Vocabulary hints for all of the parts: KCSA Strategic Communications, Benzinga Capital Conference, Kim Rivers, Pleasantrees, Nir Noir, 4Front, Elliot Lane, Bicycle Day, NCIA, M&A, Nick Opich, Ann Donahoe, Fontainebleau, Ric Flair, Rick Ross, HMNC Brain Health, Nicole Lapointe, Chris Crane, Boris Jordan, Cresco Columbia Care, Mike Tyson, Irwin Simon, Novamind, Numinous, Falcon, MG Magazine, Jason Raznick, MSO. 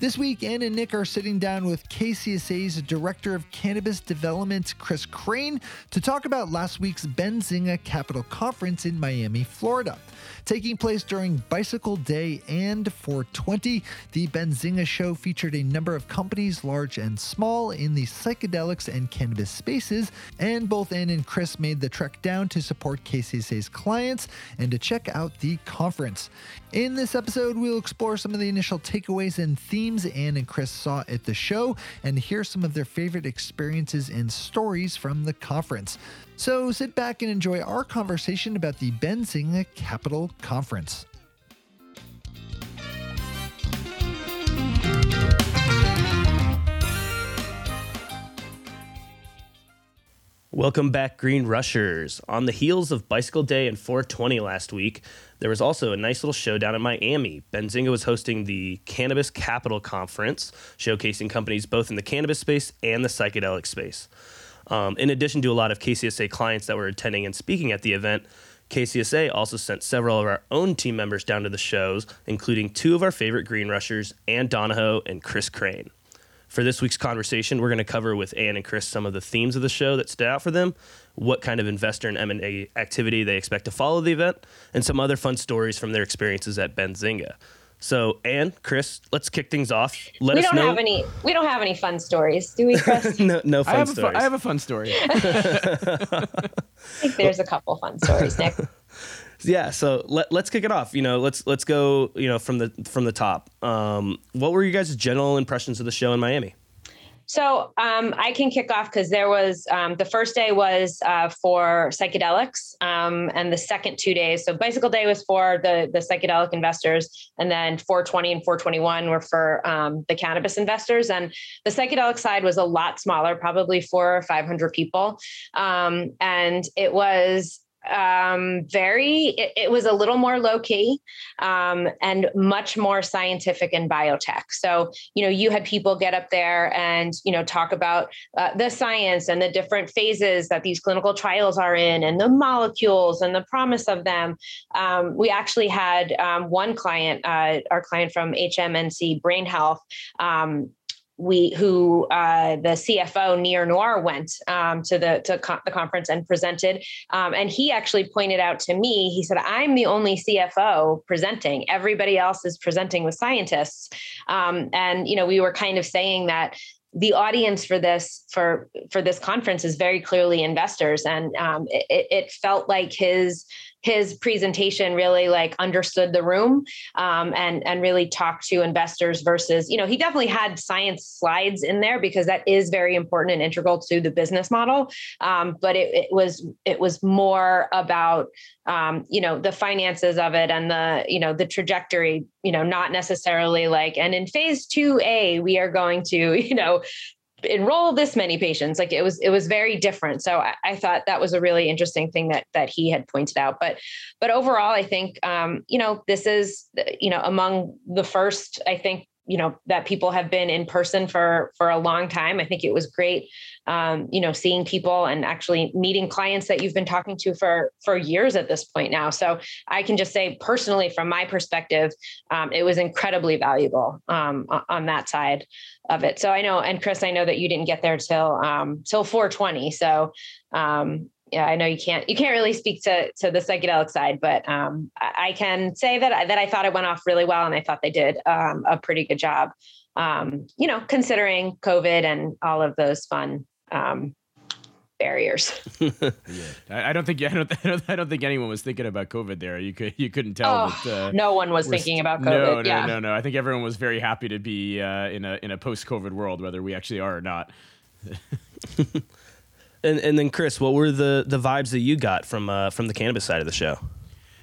This week, Ann and Nick are sitting down with KCSA's Director of Cannabis Development, Chris Crane, to talk about last week's Benzinga Capital Conference in Miami, Florida. Taking place during Bicycle Day and 420, the Benzinga show featured a number of companies, large and small, in the psychedelics and cannabis spaces, and both Ann and Chris made the trek down to support KCSA's clients and to check out the conference. In this episode, we'll explore some of the initial takeaways and themes Ann and Chris saw at the show and hear some of their favorite experiences and stories from the conference. So sit back and enjoy our conversation about the Benzinga Capital Conference. Welcome back, Green Rushers. On the heels of Bicycle Day and 420 last week, there was also a nice little show down in Miami. Benzinga was hosting the Cannabis Capital Conference, showcasing companies both in the cannabis space and the psychedelic space. In addition to a lot of KCSA clients that were attending and speaking at the event, KCSA also sent several of our own team members down to the shows, including two of our favorite Green Rushers, Ann Donahoe and Chris Crane. For this week's conversation, we're going to cover with Ann and Chris some of the themes of the show that stood out for them, what kind of investor and M&A activity they expect to follow the event, and some other fun stories from their experiences at Benzinga. So, Ann, Chris, let's kick things off. We don't have any fun stories, do we, Chris? no fun stories. I have a fun story. I think there's a couple fun stories, Nick. Yeah, so let's kick it off. Let's go. From the top. What were you guys' general impressions of the show in Miami? So I can kick off because there was the first day was for psychedelics, and the second 2 days. So Bicycle Day was for the psychedelic investors, and then 420 and 421 were for the cannabis investors. And the psychedelic side was a lot smaller, probably 400 or 500 people, and it was. It was a little more low key, and much more scientific and biotech. So, you had people get up there and, talk about the science and the different phases that these clinical trials are in and the molecules and the promise of them. We actually had one client, our client from HMNC Brain Health, the CFO Nir Noir went to the conference and presented, and he actually pointed out to me. He said, "I'm the only CFO presenting. Everybody else is presenting with scientists." And we were kind of saying that the audience for this this conference is very clearly investors, and it felt like his presentation really understood the room, and really talked to investors versus, he definitely had science slides in there because that is very important and integral to the business model. But it was more about, the finances of it and the trajectory, not necessarily and in phase 2A, we are going to, enroll this many patients. It was very different. So I thought that was a really interesting thing that he had pointed out, but overall, I think, this is, among the first, I think, that people have been in person for a long time. I think it was great, seeing people and actually meeting clients that you've been talking to for years at this point now. So I can just say personally, from my perspective, it was incredibly valuable on that side of it. So I know, and Chris, I know that you didn't get there till 420. So yeah, I know you can't really speak to the psychedelic side, but I can say that I thought it went off really well, and I thought they did a pretty good job, considering COVID and all of those fun barriers. Yeah, I don't think anyone was thinking about COVID there. You couldn't tell. Oh, that, no one was thinking about COVID. No. I think everyone was very happy to be in a post-COVID world, whether we actually are or not. And then Chris, what were the vibes that you got from the cannabis side of the show?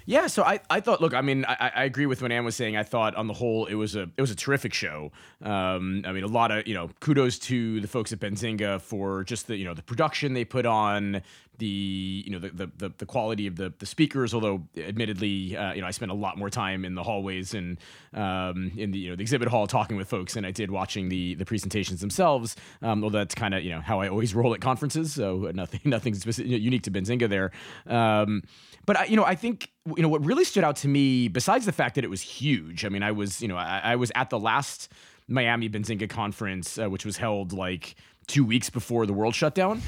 Yeah, so I thought. Look, I mean, I agree with what Ann was saying. I thought on the whole it was a terrific show. A lot of kudos to the folks at Benzinga for just the the production they put on, the quality of the speakers, although admittedly, I spent a lot more time in the hallways and in the exhibit hall talking with folks than I did watching the presentations themselves. Although that's kind of how I always roll at conferences, so nothing specific, unique to Benzinga there. But I think what really stood out to me, besides the fact that it was huge. I mean, I was I was at the last Miami Benzinga conference, which was held like 2 weeks before the world shutdown.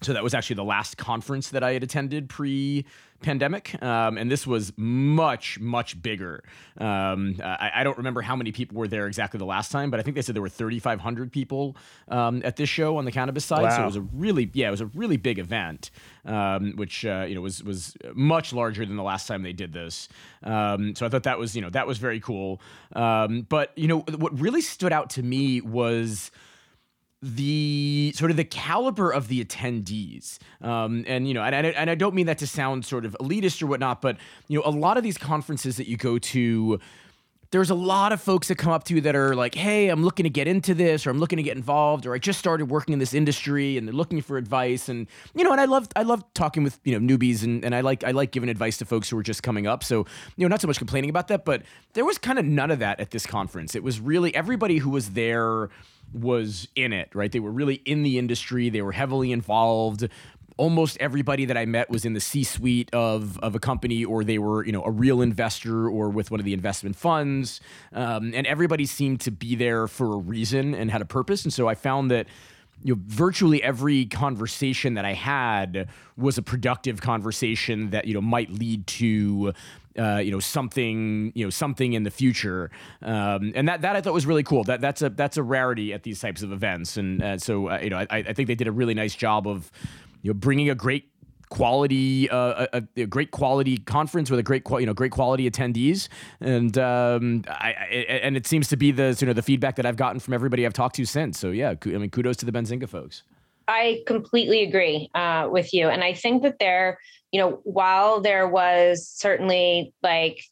So that was actually the last conference that I had attended pre-pandemic. And this was much, much bigger. I don't remember how many people were there exactly the last time, but I think they said there were 3,500 people at this show on the cannabis side. Wow. So it was a really big event, which was much larger than the last time they did this. So I thought that was that was very cool. But what really stood out to me was the sort of the caliber of the attendees, and I don't mean that to sound sort of elitist or whatnot, but a lot of these conferences that you go to, there's a lot of folks that come up to you that are like, hey, I'm looking to get into this, or I'm looking to get involved, or I just started working in this industry and they're looking for advice. And, and I love talking with, newbies, and I like giving advice to folks who are just coming up. So, not so much complaining about that, but there was kind of none of that at this conference. It was really everybody who was there was in it, right? They were really in the industry. They were heavily involved. Almost everybody that I met was in the C-suite of a company, or they were, a real investor or with one of the investment funds. And everybody seemed to be there for a reason and had a purpose. And so I found that, virtually every conversation that I had was a productive conversation that, might lead to, something in the future. And that I thought was really cool. That's a rarity at these types of events. And I think they did a really nice job of, bringing a great quality conference with great quality attendees. And and it seems to be the the feedback that I've gotten from everybody I've talked to since. So yeah, kudos to the Benzinga folks. I completely agree with you, and I think that there, while there was certainly like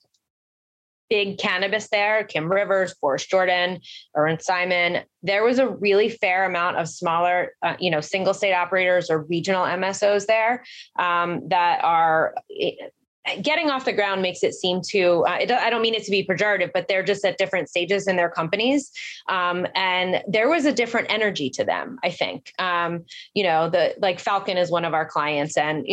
big cannabis there, Kim Rivers, Boris Jordan, Irwin Simon, there was a really fair amount of smaller, single state operators or regional MSOs there that are getting off the ground. Makes it seem to, I don't mean it to be pejorative, but they're just at different stages in their companies. And there was a different energy to them, I think. Falcon is one of our clients, and,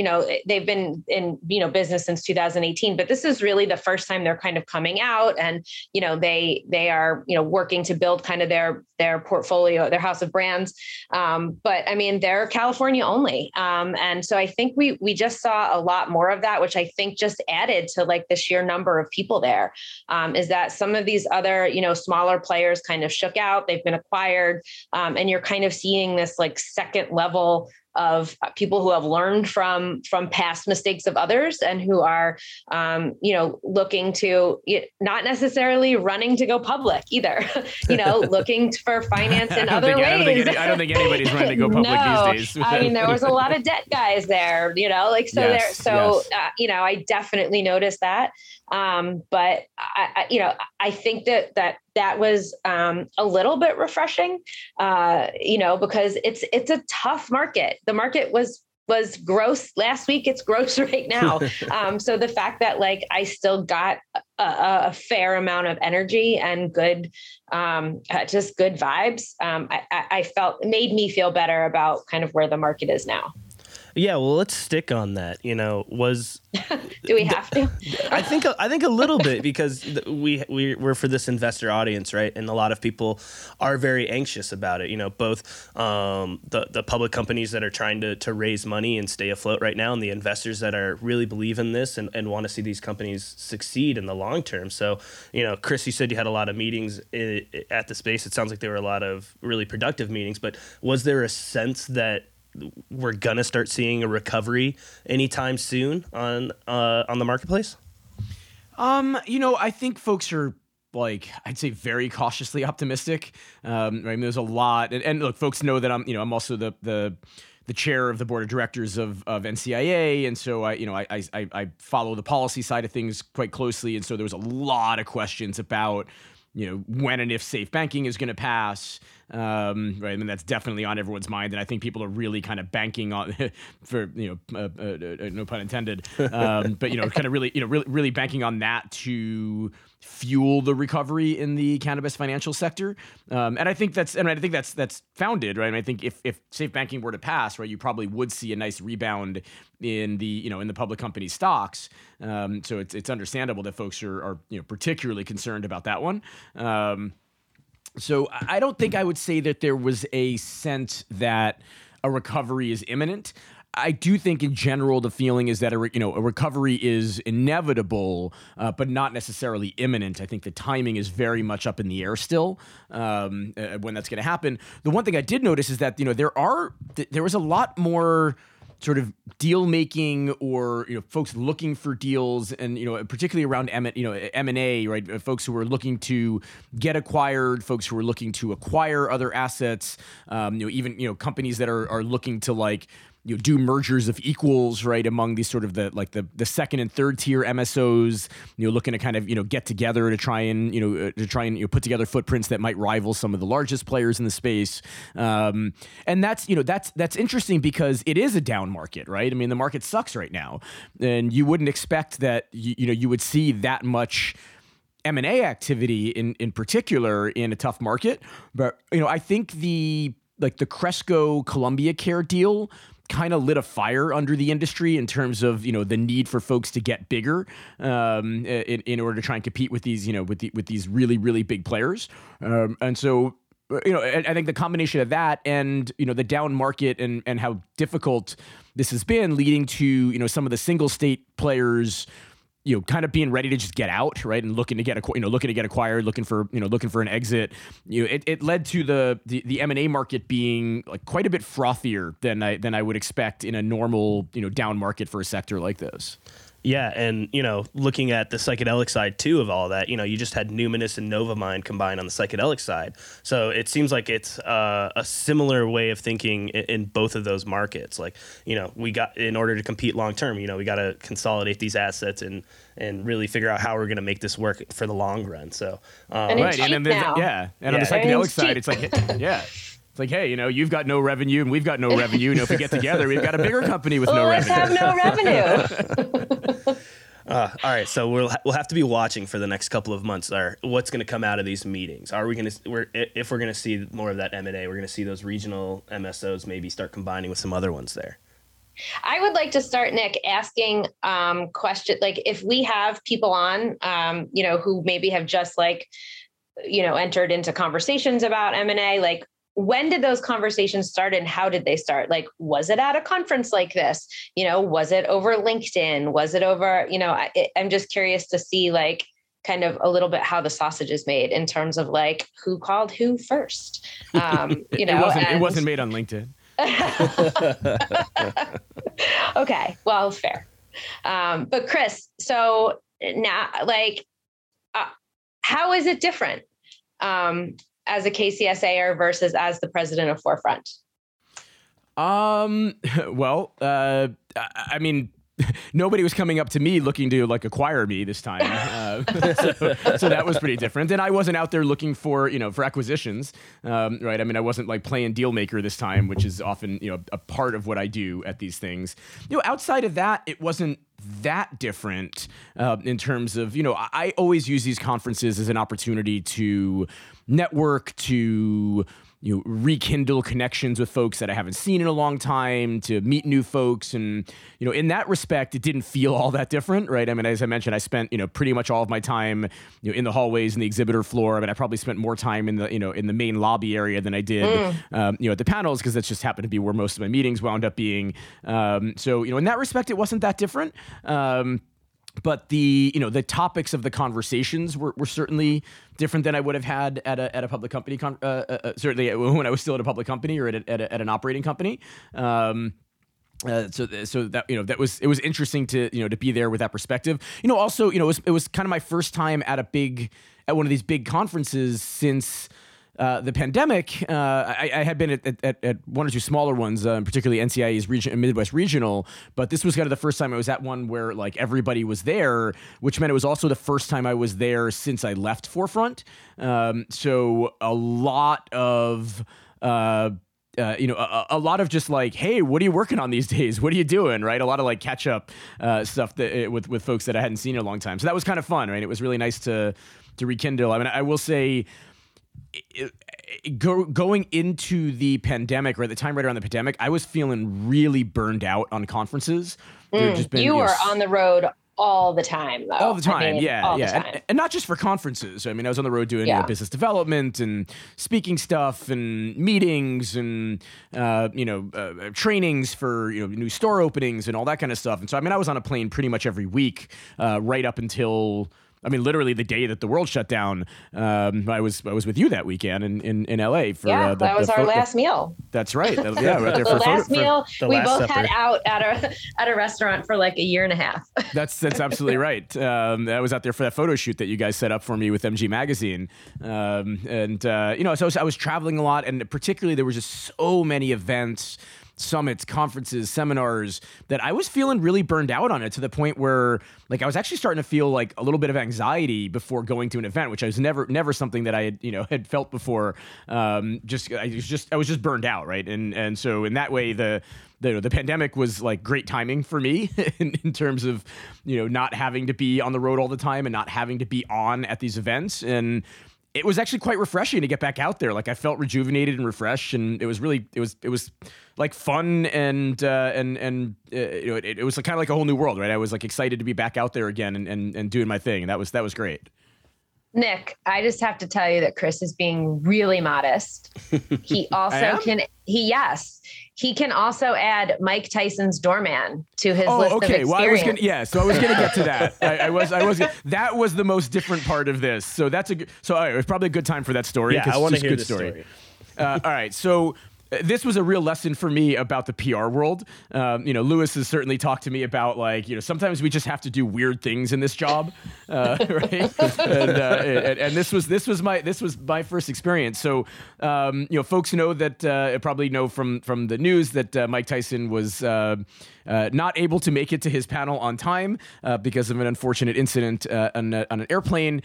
they've been in, business since 2018, but this is really the first time they're kind of coming out, and, they are, working to build kind of their portfolio, their house of brands. But I mean, they're California only. And so I think we just saw a lot more of that, which I think just added to like the sheer number of people there, is that some of these other, smaller players kind of shook out, they've been acquired. And you're kind of seeing this like second level of people who have learned from past mistakes of others, and who are, looking to, not necessarily running to go public either, looking for finance in other ways. I don't think anybody's running to go public these days. I mean, there was a lot of debt guys there, I definitely noticed that. But I think that was a little bit refreshing, because it's a tough market. The market was gross last week. It's gross right now. So the fact that like I still got a fair amount of energy and good, just good vibes, I felt made me feel better about kind of where the market is now. Yeah, well, let's stick on that. Do we have to? I think a little bit, because we're for this investor audience, right? And a lot of people are very anxious about it. Both the public companies that are trying to raise money and stay afloat right now, and the investors that are really believe in this and want to see these companies succeed in the long term. So, Chris, you said you had a lot of meetings at the space. It sounds like there were a lot of really productive meetings, but was there a sense that we're going to start seeing a recovery anytime soon on the marketplace? I think folks are like, I'd say very cautiously optimistic. I mean, there's a lot, and look, folks know that I'm, I'm also the chair of the board of directors of NCIA. And so I follow the policy side of things quite closely. And so there was a lot of questions about you know, when and if safe banking is going to pass, right? I mean, that's definitely on everyone's mind, and I think people are really kind of banking on, for no pun intended, but kind of really banking on that to fuel the recovery in the cannabis financial sector. And I think that's founded, right? And I think if safe banking were to pass, right, you probably would see a nice rebound in the in the public company stocks. So it's understandable that folks are particularly concerned about that one. So I don't think I would say that there was a sense that a recovery is imminent. I do think in general the feeling is that a recovery is inevitable, but not necessarily imminent. I think the timing is very much up in the air still, when that's going to happen. The one thing I did notice is that there was a lot more sort of deal making or folks looking for deals, and particularly around M&A, right? Folks who were looking to get acquired, folks who were looking to acquire other assets, even companies that are looking to do mergers of equals, right, among these sort of the second and third tier MSOs, looking to kind of get together to try and put together footprints that might rival some of the largest players in the space, and that's interesting because it is a down market, right? I mean, the market sucks right now, and you wouldn't expect that you would see that much M&A activity in particular in a tough market, but I think the Cresco Columbia Care deal kind of lit a fire under the industry in terms of the need for folks to get bigger in order to try and compete with these with these really, really big players, and so I think the combination of that and the down market and how difficult this has been, leading to some of the single state players kind of being ready to just get out, right, and looking to get acquired, looking for an exit. It led to the M&A market being like quite a bit frothier than I would expect in a normal down market for a sector like this. Yeah, and looking at the psychedelic side too of all that, you just had Numinous and Novamind combined on the psychedelic side. So it seems like it's a similar way of thinking in both of those markets. Like, we got, in order to compete long term, we got to consolidate these assets and really figure out how we're going to make this work for the long run. So and on the psychedelic side, it's like yeah. It's like, hey, you've got no revenue and we've got no revenue. If we get together, we've got a bigger company with no revenue. Let's have no revenue. All right, so we'll have to be watching for the next couple of months. What's going to come out of these meetings? If we're going to see more of that M&A, we're going to see those regional MSOs maybe start combining with some other ones there. I would like to start, Nick, asking questions like if we have people on, who maybe have just entered into conversations about M&A, like. When did those conversations start and how did they start? Like, was it at a conference like this? Was it over LinkedIn? Was it over, I'm just curious to see kind of a little bit how the sausage is made in terms of who called who first. It wasn't made on LinkedIn. Okay. Well, fair. But Chris, so now how is it different? As a KCSAer versus as the president of Forefront? I mean, nobody was coming up to me looking to acquire me this time. So that was pretty different. And I wasn't out there looking for acquisitions. Right. I mean, I wasn't playing deal maker this time, which is often, a part of what I do at these things. Outside of that, it wasn't that different in terms of, I always use these conferences as an opportunity to network, to rekindle connections with folks that I haven't seen in a long time, to meet new folks. And, in that respect, it didn't feel all that different, right? I mean, as I mentioned, I spent, pretty much all of my time, in the hallways and the exhibitor floor. I mean, I probably spent more time in the, in the main lobby area than I did, at the panels, because that's just happened to be where most of my meetings wound up being. So, in that respect, it wasn't that different. But the the topics of the conversations were certainly different than I would have had at a public company, certainly when I was still at a public company or at an operating company. It was interesting to be there with that perspective. Also, it was kind of my first time at one of these big conferences since the pandemic, I had been at one or two smaller ones, particularly NCIA's region, Midwest Regional, but this was kind of the first time I was at one where like everybody was there, which meant it was also the first time I was there since I left Forefront. So a lot of... a lot of just like, hey, what are you working on these days? What are you doing? Right. A lot of like catch up stuff that with folks that I hadn't seen in a long time. So that was kind of fun. Right. It was really nice to rekindle. I mean, I will say going into the pandemic or at the time right around the pandemic, I was feeling really burned out on conferences. You were on the road all the time, though. All the time, yeah. And not just for conferences. I mean, I was on the road doing business development and speaking stuff and meetings and, trainings for, new store openings and all that kind of stuff. And so, I mean, I was on a plane pretty much every week right up until... I mean, literally the day that the world shut down, I was with you that weekend in LA for that was our last meal. That's right. That was, we were out there for the last meal. We both had out at a restaurant for like a year and a half. That's absolutely right. I was out there for that photo shoot that you guys set up for me with MG Magazine, so I was traveling a lot, and particularly there was just so many events, summits, conferences, seminars that I was feeling really burned out on it to the point where like I was actually starting to feel like a little bit of anxiety before going to an event, which I was never something that I had felt before. I was just burned out. Right. And so in that way, the pandemic was like great timing for me in terms of, not having to be on the road all the time and not having to be on at these events. And it was actually quite refreshing to get back out there. Like I felt rejuvenated and refreshed, and it was like fun and it was kind of like a whole new world, right? I was like excited to be back out there again and doing my thing, and that was great. Nick, I just have to tell you that Chris is being really modest. He also He can also add Mike Tyson's doorman to his list of experience. Well, I was going to get to that. That was the most different part of this. So it was probably a good time for that story. Yeah, I want to hear the story. All right. So this was a real lesson for me about the PR world. Lewis has certainly talked to me about like, sometimes we just have to do weird things in this job. Right. And this was my first experience. So, folks know that, probably know from the news that, Mike Tyson was, not able to make it to his panel on time, because of an unfortunate incident, on an airplane.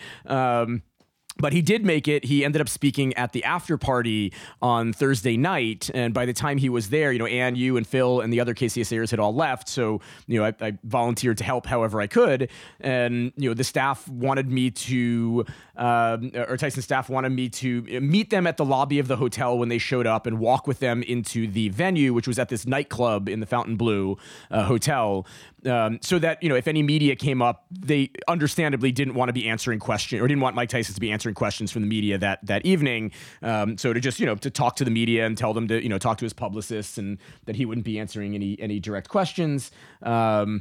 But he did make it. He ended up speaking at the after party on Thursday night. And by the time he was there, Ann, you and Phil and the other KCSAers had all left. So, I volunteered to help however I could. And, the staff wanted me to, or Tyson's staff wanted me to meet them at the lobby of the hotel when they showed up and walk with them into the venue, which was at this nightclub in the Fontainebleau hotel. So that, if any media came up, they understandably didn't want to be answering questions or didn't want Mike Tyson to be answering questions from the media that evening. So to just, to talk to the media and tell them to, talk to his publicists and that he wouldn't be answering any direct questions. Fine,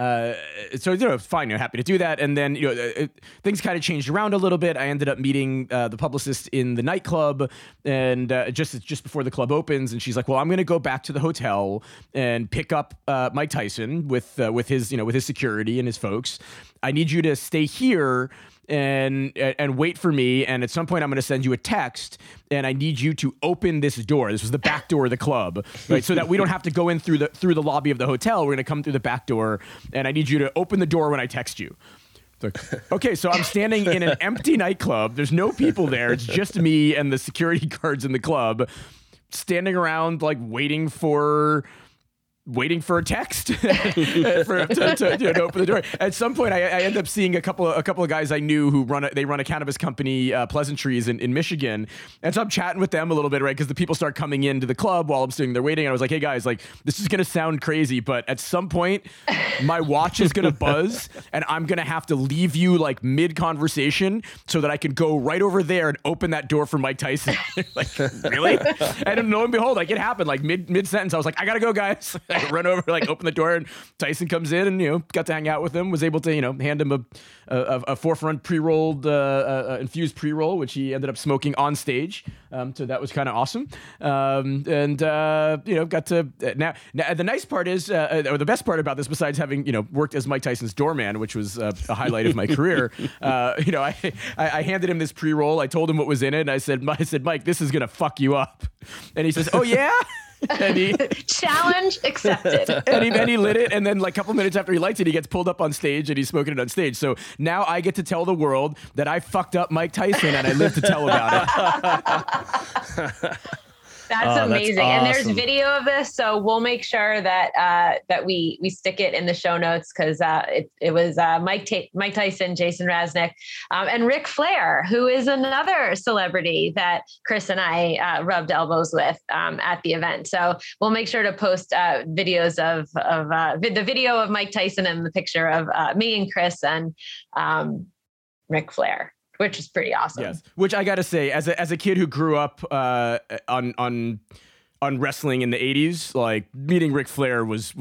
happy to do that. And then, things kind of changed around a little bit. I ended up meeting the publicist in the nightclub and just before the club opens. And she's like, well, I'm going to go back to the hotel and pick up Mike Tyson with his security and his folks. I need you to stay here and wait for me. And at some point I'm going to send you a text and I need you to open this door. This was the back door of the club, right? So that we don't have to go in through the lobby of the hotel. We're going to come through the back door and I need you to open the door when I text you. Okay, so I'm standing in an empty nightclub. There's no people there. It's just me and the security guards in the club standing around like waiting for a text to open the door. At some point, I end up seeing a couple of guys I knew who run a cannabis company, Pleasantrees in Michigan, and so I'm chatting with them a little bit, right? Because the people start coming into the club while I'm sitting there waiting. And I was like, "Hey guys, like this is gonna sound crazy, but at some point, my watch is gonna buzz, and I'm gonna have to leave you like mid conversation so that I can go right over there and open that door for Mike Tyson." Like really? And lo and behold, like it happened. Like mid sentence, I was like, "I gotta go, guys." I run over, like open the door, and Tyson comes in, and got to hang out with him. Was able to hand him a 4Front pre-rolled infused pre-roll, which he ended up smoking on stage. So that was kind of awesome. Got to now the nice part is or the best part about this, besides having worked as Mike Tyson's doorman, which was a highlight of my career. I handed him this pre-roll. I told him what was in it, and I said, Mike, this is gonna fuck you up. And he says, oh yeah. And he, challenge accepted. And he lit it, and then like a couple minutes after he lights it, he gets pulled up on stage and he's smoking it on stage. So now I get to tell the world that I fucked up Mike Tyson, and I live to tell about it. That's amazing. That's awesome. And there's video of this, so we'll make sure that that we stick it in the show notes, because it was Mike Tyson, Jason Raznick, and Ric Flair, who is another celebrity that Chris and I rubbed elbows with at the event. So we'll make sure to post videos of the video of Mike Tyson and the picture of me and Chris and Ric Flair. Which is pretty awesome. Yes, which I got to say, as a kid who grew up on wrestling in the 80s, like meeting Ric Flair was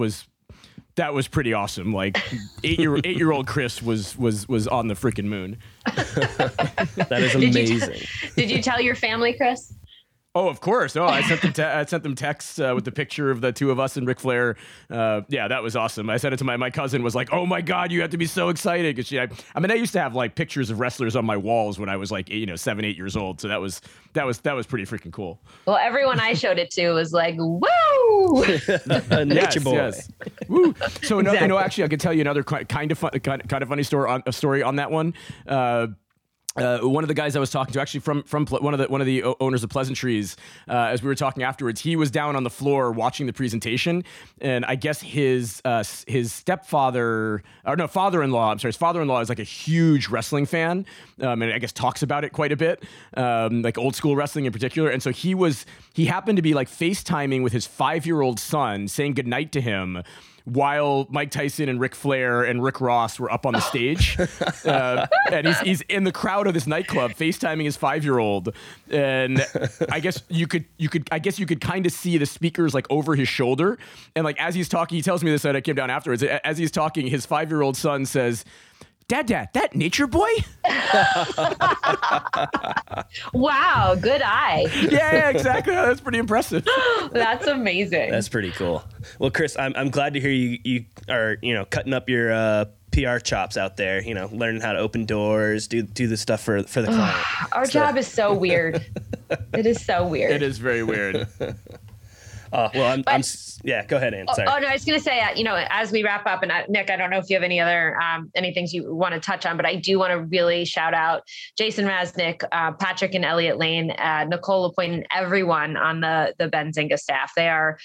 pretty awesome. Like 8-year-old Chris was on the freaking moon. That is amazing. Did you tell your family, Chris? Oh, of course. Oh, I sent them texts with the picture of the two of us and Ric Flair. Yeah, that was awesome. I sent it to my cousin, was like, oh my God, you have to be so excited. Cause I used to have like pictures of wrestlers on my walls when I was like, 7-8 years old. So that was pretty freaking cool. Well, everyone I showed it to was like, woo! Nature boy. Yes. Woo. So no, exactly. Actually I could tell you another kind of funny story on that one. One of the guys I was talking to, actually from one of the owners of Pleasantrees, as we were talking afterwards, he was down on the floor watching the presentation, and I guess his father-in-law is like a huge wrestling fan, and I guess talks about it quite a bit, like old school wrestling in particular. And so he happened to be like FaceTiming with his 5-year-old son, saying goodnight to him, while Mike Tyson and Ric Flair and Rick Ross were up on the stage. And he's in the crowd of this nightclub FaceTiming his 5-year-old. And I guess you could kind of see the speakers like over his shoulder. And like, as he's talking, he tells me this, and I came down afterwards, as he's talking, his 5-year-old son says, Dad, that nature boy? Wow, good eye. Yeah, exactly. That's pretty impressive. That's amazing. That's pretty cool. Well, Chris, I'm glad to hear you are, cutting up your PR chops out there, learning how to open doors, do the stuff for the client. Our job is so weird. It is so weird. It is very weird. Go ahead, Ann. Sorry. I was going to say, as we wrap up, and Nick, I don't know if you have any other, any things you want to touch on, but I do want to really shout out Jason Raznick, Patrick and Elliot Lane, Nicole Lapointe, and everyone on the Benzinga staff. They are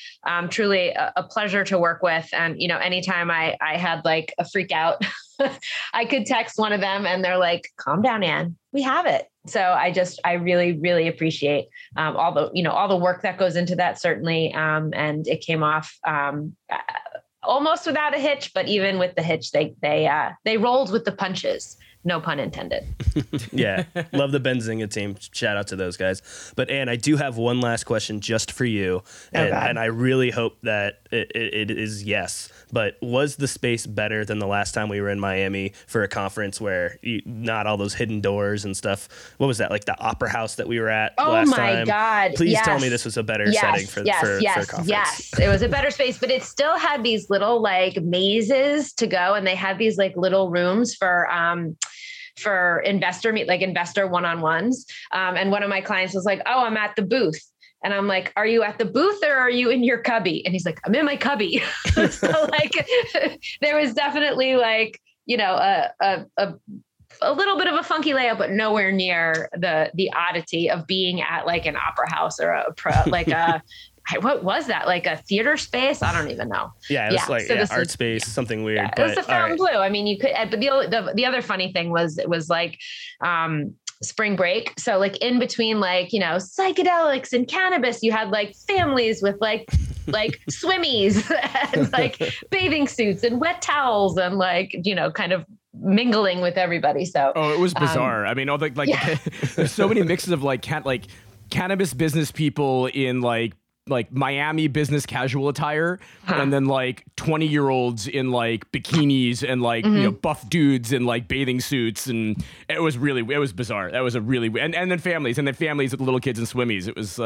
truly a pleasure to work with. And, anytime I had like a freak out, I could text one of them and they're like, calm down, Ann, we have it. So I really, really appreciate all the work that goes into that, certainly. And it came off almost without a hitch, but even with the hitch, they rolled with the punches. No pun intended. Yeah. Love the Benzinga team. Shout out to those guys. But Ann, I do have one last question just for you. And I really hope that it is yes. But was the space better than the last time we were in Miami for a conference where not all those hidden doors and stuff? What was that? Like the opera house that we were at last time? Oh my God. Please tell me this was a better setting for a conference. Yes, it was a better space, but it still had these little like mazes to go. And they had these like little rooms for investor meet, like investor one-on-ones. And one of my clients was like, oh, I'm at the booth. And I'm like, are you at the booth or are you in your cubby? And he's like, I'm in my cubby. So like, there was definitely like, a little bit of a funky layout, but nowhere near the oddity of being at like an opera house or what was that? Like a theater space? I don't even know. Yeah, it was art space, something weird. Yeah, but it was the Fontainebleau. Right. I mean, you could, but the other funny thing was, it was like spring break. So like in between, like, psychedelics and cannabis, you had like families with like swimmies and like bathing suits and wet towels and like, kind of mingling with everybody. So. Oh, it was bizarre. I mean, all there's so many mixes of like cannabis business people in like, like Miami business casual attire, and then like 20-year-olds in like bikinis and like you know, buff dudes in like bathing suits, and it was really, it was bizarre. That was a really, and then families with little kids and swimmies. It was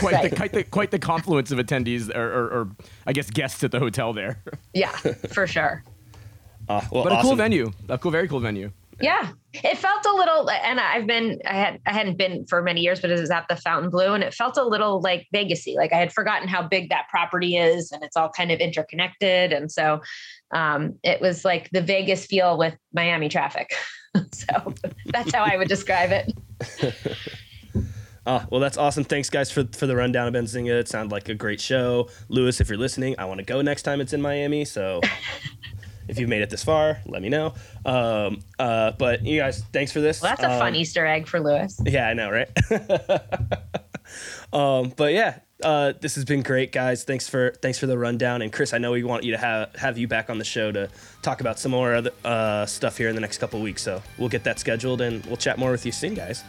quite the confluence of attendees or I guess guests at the hotel there. Yeah, for sure. Well, but awesome. a very cool venue. Yeah, it felt a little, and I hadn't been for many years, but it was at the Fontainebleau, and it felt a little like Vegas-y. Like I had forgotten how big that property is, and it's all kind of interconnected, and so it was like the Vegas feel with Miami traffic. So that's how I would describe it. Well, that's awesome. Thanks, guys, for the rundown of Benzinga. It sounded like a great show, Lewis. If you're listening, I want to go next time it's in Miami. So. If you've made it this far, let me know. But you guys, thanks for this. Well, that's a fun Easter egg for Lewis. Yeah, I know, right? This has been great, guys. Thanks for the rundown. And Chris, I know we want you to have you back on the show to talk about some more other stuff here in the next couple of weeks. So we'll get that scheduled, and we'll chat more with you soon, guys.